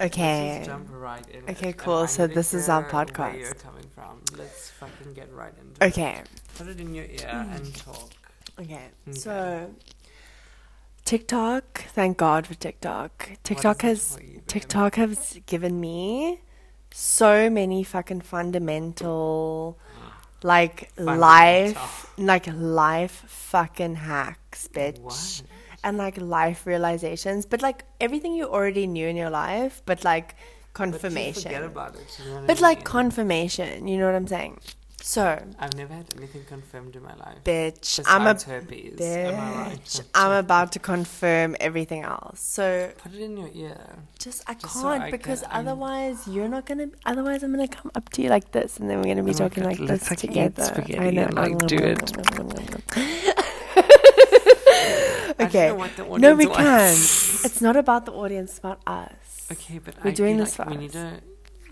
Okay. Let's jump right in. Okay, cool. So this is our podcast. Where you're coming from? Let's fucking get right into it. Okay. Put it in your ear and talk. Okay. So TikTok. Thank God for TikTok. TikTok has given me so many fucking fundamental, life fucking hacks, bitch. What? And, life realizations. But, everything you already knew in your life, but, confirmation. But you forget about it. You know but, I mean? Confirmation. You know what I'm saying? So. I've never had anything confirmed in my life. Bitch. Herpes. Bitch. Am I right? I'm about to confirm everything else. So. Put it in your ear. Otherwise you're not going to. Otherwise I'm going to come up to you like this. And then we're going to be talking like this together. I know. Do it. Okay. I don't know what the audience wants. It's not about the audience, it's about us. Okay, but we're doing this for us.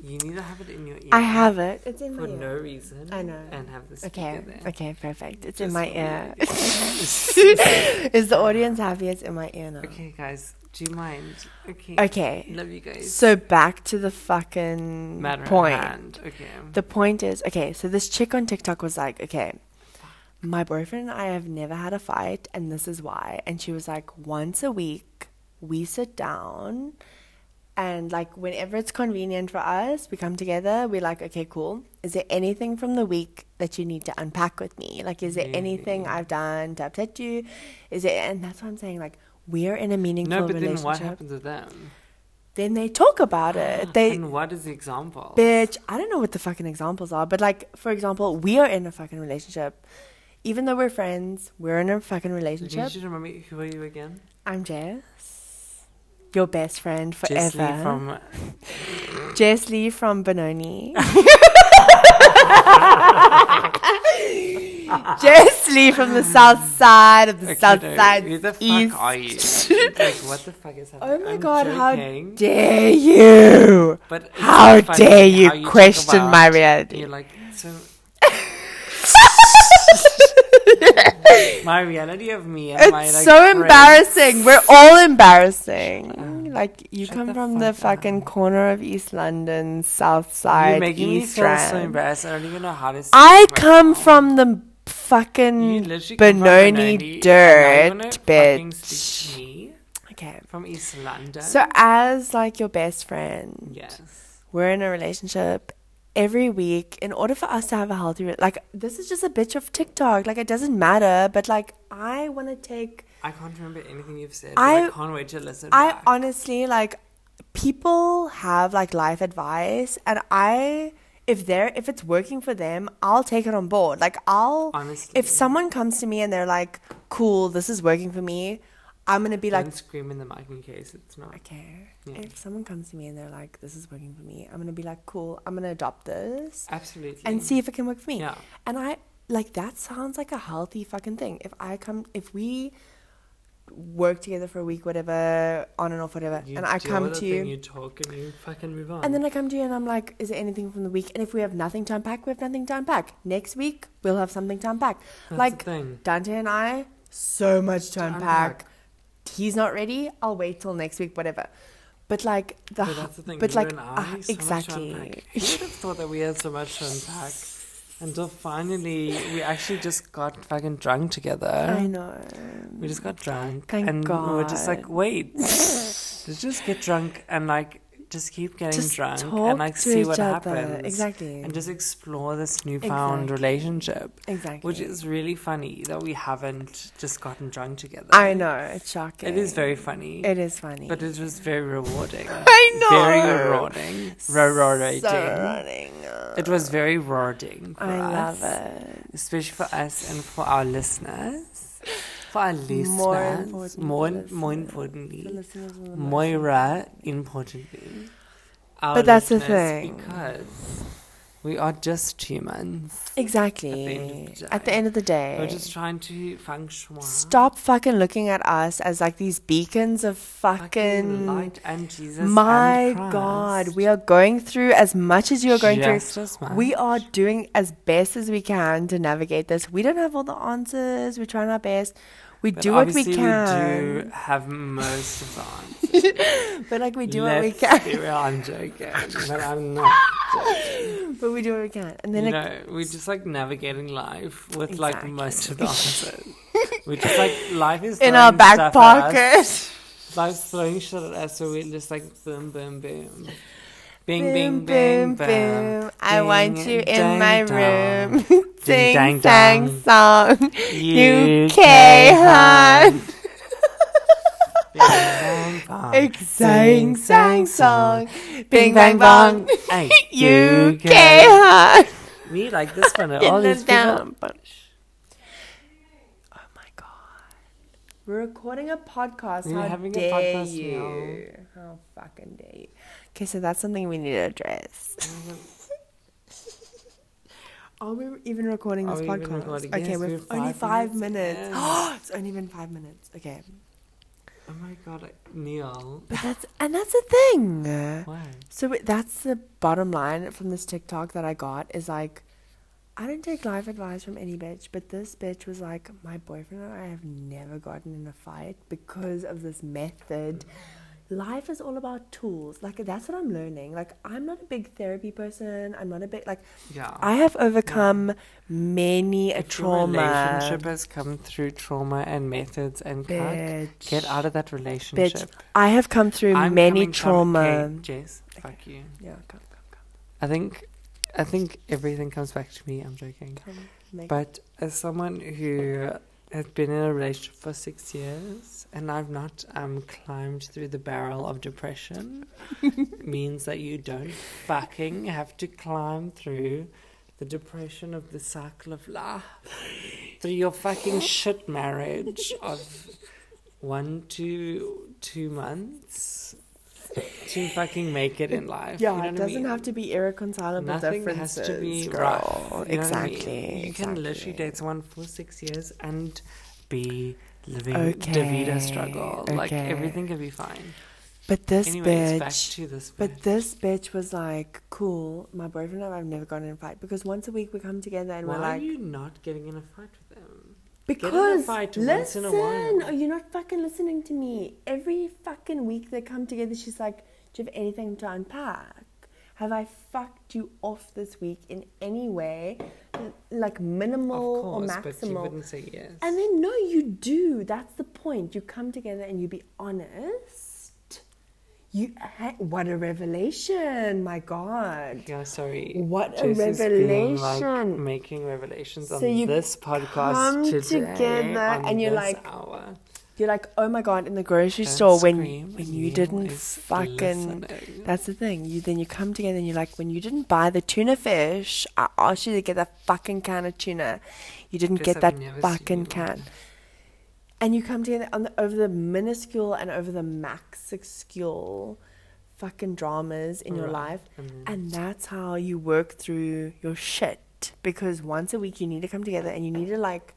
You need to have it in your ear. I have it. It's in my ear. For no reason. I know. And have this together. Okay, perfect. It's in my ear. Is the audience happy? It's in my ear now. Okay, guys. Do you mind? Okay. Love you guys. So back to the fucking point. Okay. The point is, so this chick on TikTok was like, my boyfriend and I have never had a fight, and this is why. And she was like, once a week, we sit down, and whenever it's convenient for us, we come together. We're like, okay, cool. Is there anything from the week that you need to unpack with me? Is there anything I've done to upset you? Is it? And that's what I'm saying. We're in a meaningful relationship. No, but then what happens with them? Then they talk about it. And what is the example? Bitch, I don't know what the fucking examples are. But for example, we are in a fucking relationship. Even though we're friends, we're in a fucking relationship. You should remember, who are you again? I'm Jess, your best friend forever. Jess Lee from Benoni. Jess Lee from the south side of the south side who the fuck east. Are you? What the fuck is happening? Oh my God, joking. How dare you? But how dare you question my reality? You're so... my reality of me and it's my so embarrassing. We're all embarrassing. You come from the fucking corner of East London, south side. You're making me feel so embarrassed. I don't even know how to say it. I come from the fucking Benoni dirt, bitch. Okay. From East London. So as your best friend. Yes. We're in a relationship. Every week, in order for us to have a healthy, this is just a bitch of TikTok. It doesn't matter. But I want to take. I can't remember anything you've said. I can't wait to listen. I honestly people have life advice, and if it's working for them, I'll take it on board. Honestly, if someone comes to me and they're like, "Cool, this is working for me," I'm gonna be Don't scream in the mic in case it's not. Okay. Yeah. If someone comes to me and they're like, "This is working for me," I'm gonna be like, "Cool, I'm gonna adopt this." Absolutely. And see if it can work for me. Yeah. And I that sounds like a healthy fucking thing. If we work together for a week, whatever, on and off, whatever, and I come to you, you talk and you fucking move on. And then I come to you and I'm like, "Is there anything from the week?" And if we have nothing to unpack, we have nothing to unpack. Next week we'll have something to unpack. That's the thing. Dante and I, so much to unpack. He's not ready, I'll wait till next week, whatever. But that's the thing. But so exactly. Who would have thought that we had so much to unpack until finally we actually just got fucking drunk together. I know. We just got drunk. Thank God. We were just wait, let's just get drunk and just keep getting drunk and see what happens. Exactly. And just explore this newfound relationship. Exactly. Which is really funny that we haven't just gotten drunk together. I know. It's shocking. It is very funny. It is funny. But it was very rewarding. I know. Very rewarding. So rewarding. It was very rewarding for us. I love it. Especially for us and for our listeners. For our listeners, more importantly, but that's the thing, because we are just humans. Exactly. At the end of the day, we're just trying to function. Stop fucking looking at us as these beacons of fucking light and Jesus. My God, we are going through as much as you are going through. We are doing as best as we can to navigate this. We don't have all the answers. We're trying our best. We but do what we can. We do have most advanced. But like we do what we can. Real, I'm joking. No, I'm not joking. But we do what we can. And then we're just like navigating life with like most advanced. We're just like life is in our back pocket. Life's throwing shit at us, so we're just like boom, boom, boom. Bing, bing, bing, bing. I want you in my room. Sing, sang, song. UK hon. Exciting, sang, song. Bing, bang, bong. UK hon. We like this one. All these people. Oh my God. We're recording a podcast. How dare you? How fucking dare you? Okay, so that's something we need to address. Are we even recording this podcast? Recording? Okay, yes, we're only 5 minutes. Oh, it's only been 5 minutes. Okay. Oh my God, Neil. But that's the thing. Why? So that's the bottom line from this TikTok that I got is like, I don't take life advice from any bitch, but this bitch was like, my boyfriend and I have never gotten in a fight because of this method. Life is all about tools. Like, that's what I'm learning. Like, I'm not a big therapy person. I'm not a big, like... Yeah. I have overcome many a trauma. Your relationship has come through trauma and methods and bitch. Cuck. Get out of that relationship. Bitch, I have come through many trauma. Okay, Jess, okay. Fuck you. Yeah, come. I think everything comes back to me. I'm joking. But as someone who... I've been in a relationship for 6 years and I've not climbed through the barrel of depression. Means that you don't fucking have to climb through the depression of the cycle of life. Through your fucking shit marriage of 1 to 2 months to fucking make it in life. Yeah, you know it doesn't have to be irreconcilable. Nothing differences. Has to be rough. Exactly. I mean? You can literally date someone for 6 years and be living DaVita struggle. Okay. Like everything can be fine. But this bitch. Back to this bitch. But this bitch was like, cool. My boyfriend and I've never gotten in a fight because once a week we come together and we're like, why are you not getting in a fight with them? Because, listen, oh, you're not fucking listening to me. Every fucking week they come together, she's like, do you have anything to unpack? Have I fucked you off this week in any way? Like minimal or maximal? Of course, but you wouldn't say yes. And then, no, you do. That's the point. You come together and you be honest. What a revelation, my God. Yeah, sorry. What Jess a revelation. Is being, like, making revelations so on this podcast today. Come together and you're like, hour. You're like, oh my God, in the grocery store when you didn't fucking... Listening. That's the thing. Then you come together and you're like, when you didn't buy the tuna fish, I asked you to get that fucking can of tuna. You didn't get that fucking can. And you come together over the minuscule and over the maxuscule fucking dramas in your life. Mm-hmm. And that's how you work through your shit. Because once a week you need to come together and you need to like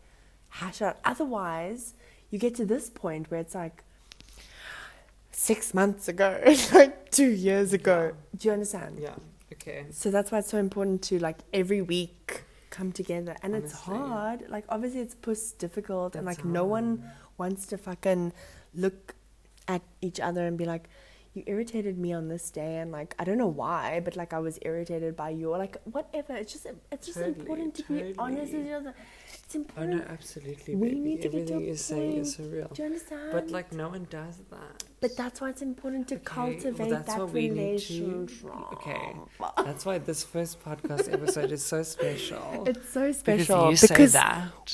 hash out. Otherwise, you get to this point where it's like 6 months ago, like 2 years ago. Yeah. Do you understand? Yeah. Okay. So that's why it's so important to like every week come together, and honestly, it's hard. Like obviously it's difficult, and like hard. No one wants to fucking look at each other and be like, you irritated me on this day, and like I don't know why, but like I was irritated by you, or like whatever. It's just totally, important to be honest with each other. It's important. Oh no, absolutely. We need to get to a point. Everything you're saying is so real. Do you understand? But like no one does that. But that's why it's important to cultivate that relationship. Okay, that's why this first podcast episode is so special. It's so special because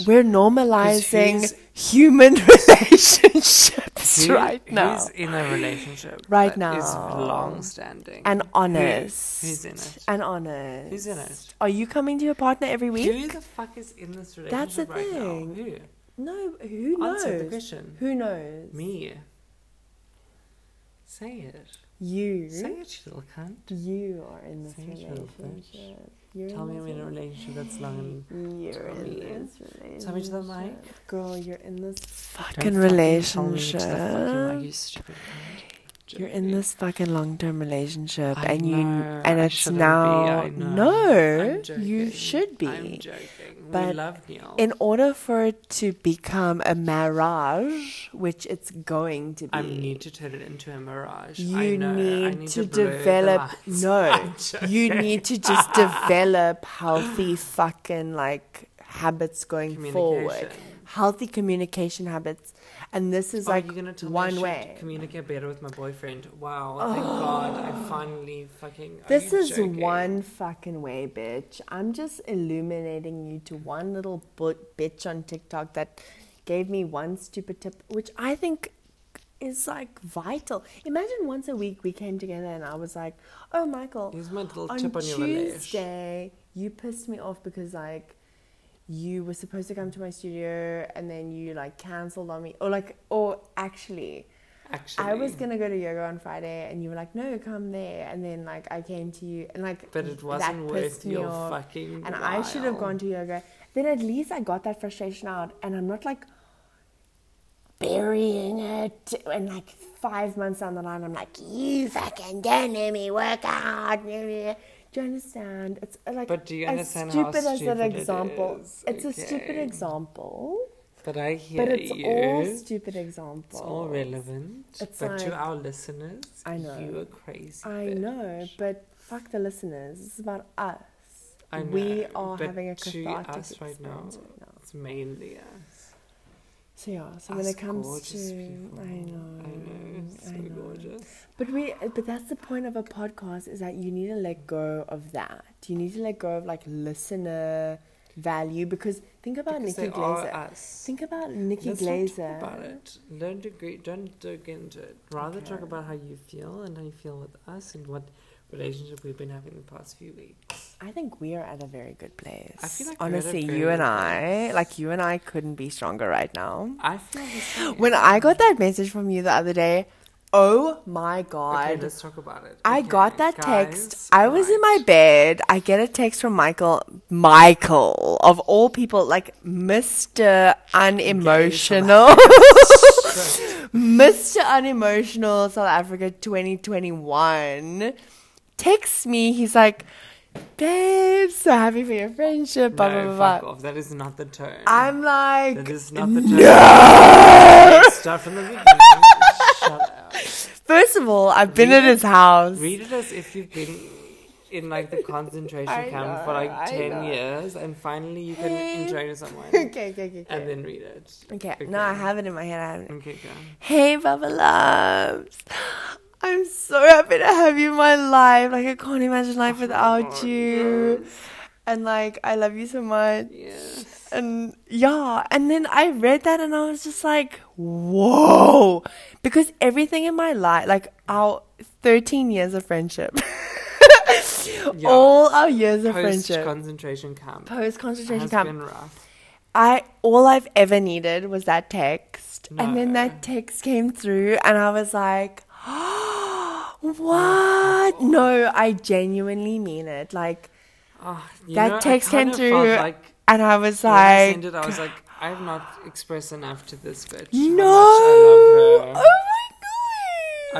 we're normalizing human relationships right now. Who's in a relationship right now is long-standing and honest? Who's in it? And honest. Who's in it? Are you coming to your partner every week? Who the fuck is in this relationship? That's the right thing. Now? Who? No, who knows? Answer the question. Who knows? Me. Say it. You. Say it, you little cunt. You are in this relationship. Tell me I'm in a relationship that's long and... You're in this relationship. Tell me to the mic. Girl, you're in this fucking relationship. Tell me to the fucking mic, you stupid cunt. You're in this fucking long-term relationship, you should be. I'm joking. But we love Neil. In order for it to become a marriage, which it's going to be, I need to turn it into a mirage. You need to just develop healthy fucking like habits going forward. Healthy communication habits. And this is one way. Communicate better with my boyfriend. Wow. Thank God. I finally fucking... This is joking. One fucking way, bitch. I'm just illuminating you to one little bitch on TikTok that gave me one stupid tip, which I think is like vital. Imagine once a week we came together and I was like, oh, Michael, here's my little tip on your relationship. On Tuesday, you pissed me off because like, you were supposed to come to my studio and then you like cancelled on me or actually I was gonna go to yoga on Friday and you were like, no, come there, and then like I came to you and like, but it wasn't worth your fucking and while. I should have gone to yoga. Then at least I got that frustration out and I'm not like burying it and like 5 months down the line I'm like, you fucking don't let me work out. Do you understand? It's like, but do you understand as stupid as an example. It's a stupid example. But I hear you. But it's all stupid examples. It's all relevant. But to our listeners, I know you are crazy. I know, but fuck the listeners. This is about us. I know. We are having a cathartic experience right now. It's mainly us. So yeah. So when it comes to, I know. It's so gorgeous. But that's the point of a podcast, is that you need to let go of that. You need to let go of like listener value, because think about Nikki Glaser. Talk about it. Don't dig into it. Rather talk about how you feel and how you feel with us and what relationship we've been having the past few weeks. I think we are at a very good place. I feel like honestly, you and I couldn't be stronger right now. I feel the same. When I got that message from you the other day, oh my God. Okay, let's talk about it. I got that text. I was in my bed. I get a text from Michael. Michael, of all people, like Mr. Unemotional. Mr. Unemotional South Africa 2021 texts me. He's like, babe, so happy for your friendship. Blah, no, blah, blah, fuck off. That is not the tone. I'm like, that is not the tone. No! Start from the beginning. First of all, I've been at his house. Read it as if you've been in like the concentration camp for like 10 years, and finally you can interact with someone. Okay. And then read it. Okay. No, I have it in my head. Okay, go. Hey, Bubba Loves. I'm so happy to have you in my life. Like, I can't imagine life without you. Yes. And like, I love you so much. Yes. And yeah. And then I read that and I was just like, whoa. Because everything in my life, like our 13 years of friendship, yeah. All our years of friendship. Post-concentration camp. Has been rough. All I've ever needed was that text. No. And then that text came through and I was like, oh, what? No, I genuinely mean it. Like, text came through, like, and I was like, I was like, I have not expressed enough to this bitch. No, how much I love her. Oh my God,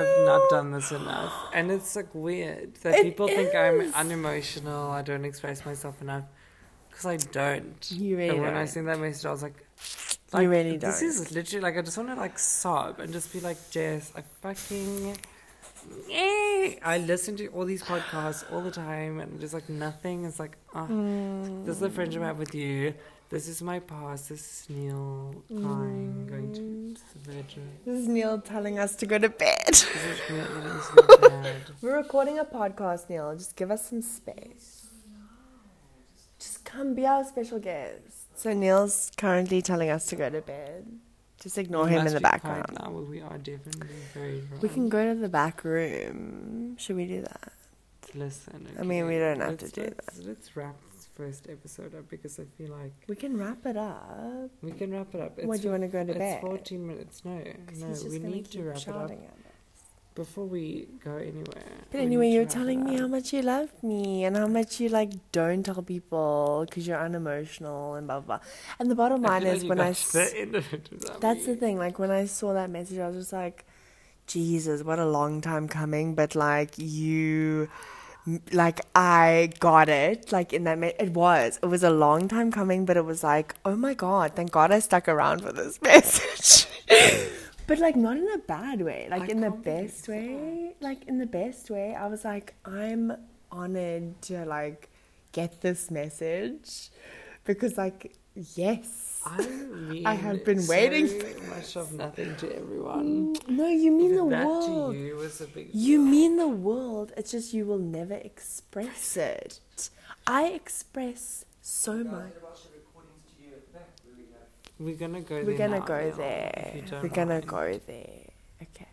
I've not done this enough, and it's like weird that people think I'm unemotional. I don't express myself enough because I don't. You really? And when I sent that message, I was like, you really don't. This is literally like I just want to like sob and just be like, Jess, I fucking. I listen to all these podcasts all the time and just like nothing is like this is the friendship I have with you, this is my past, this is Neil crying, going to the bedroom, this is Neil telling us to go to bed, we're recording a podcast, Neil, just give us some space, just come be our special guest. So Neil's currently telling us to go to bed. Just ignore him in the background. Now, we are definitely very wrong. We can go to the back room. Should we do that? Listen. Okay. I mean, we don't have to do that. Let's wrap this first episode up because I feel like... We can wrap it up. What, do you want to go to bed? It's 14 minutes. No, we need to wrap it up. Before we go anywhere. But anyway, you were telling me how much you love me and how much you like don't tell people because you're unemotional and blah, blah, blah. And the bottom line is when I... That's the thing. Like when I saw that message, I was just like, Jesus, what a long time coming, but I got it. It was a long time coming, but it was like, oh my God, thank God I stuck around for this message. But not in a bad way, in the best way. I was like, I'm honored to get this message because yes. I mean, I have been waiting for much of nothing to everyone. No, you mean the world. To you was a big you deal. Mean the world. It's just you will never express it. I express so much. We're gonna go there. We're gonna go there. Okay.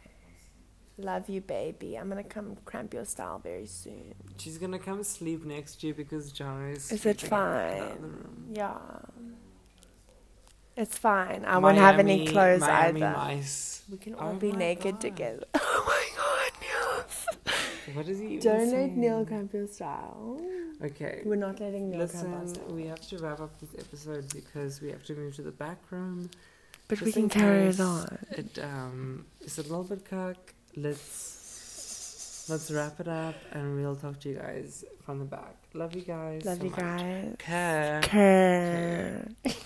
Love you, baby. I'm gonna come cramp your style very soon. She's gonna come sleep next to you because Jana is. Is it fine? Yeah. It's fine. I won't have any clothes either. Mice. We can all be naked together. Oh my God, Neil. What is he even saying? Don't let Neil cramp your style. Okay. We're not letting Neil cramp our style. We have to wrap up this episode because we have to move to the back room. But we can carry it on. It's a little bit cuck. Let's wrap it up and we'll talk to you guys from the back. Love you guys. Love you guys. Care.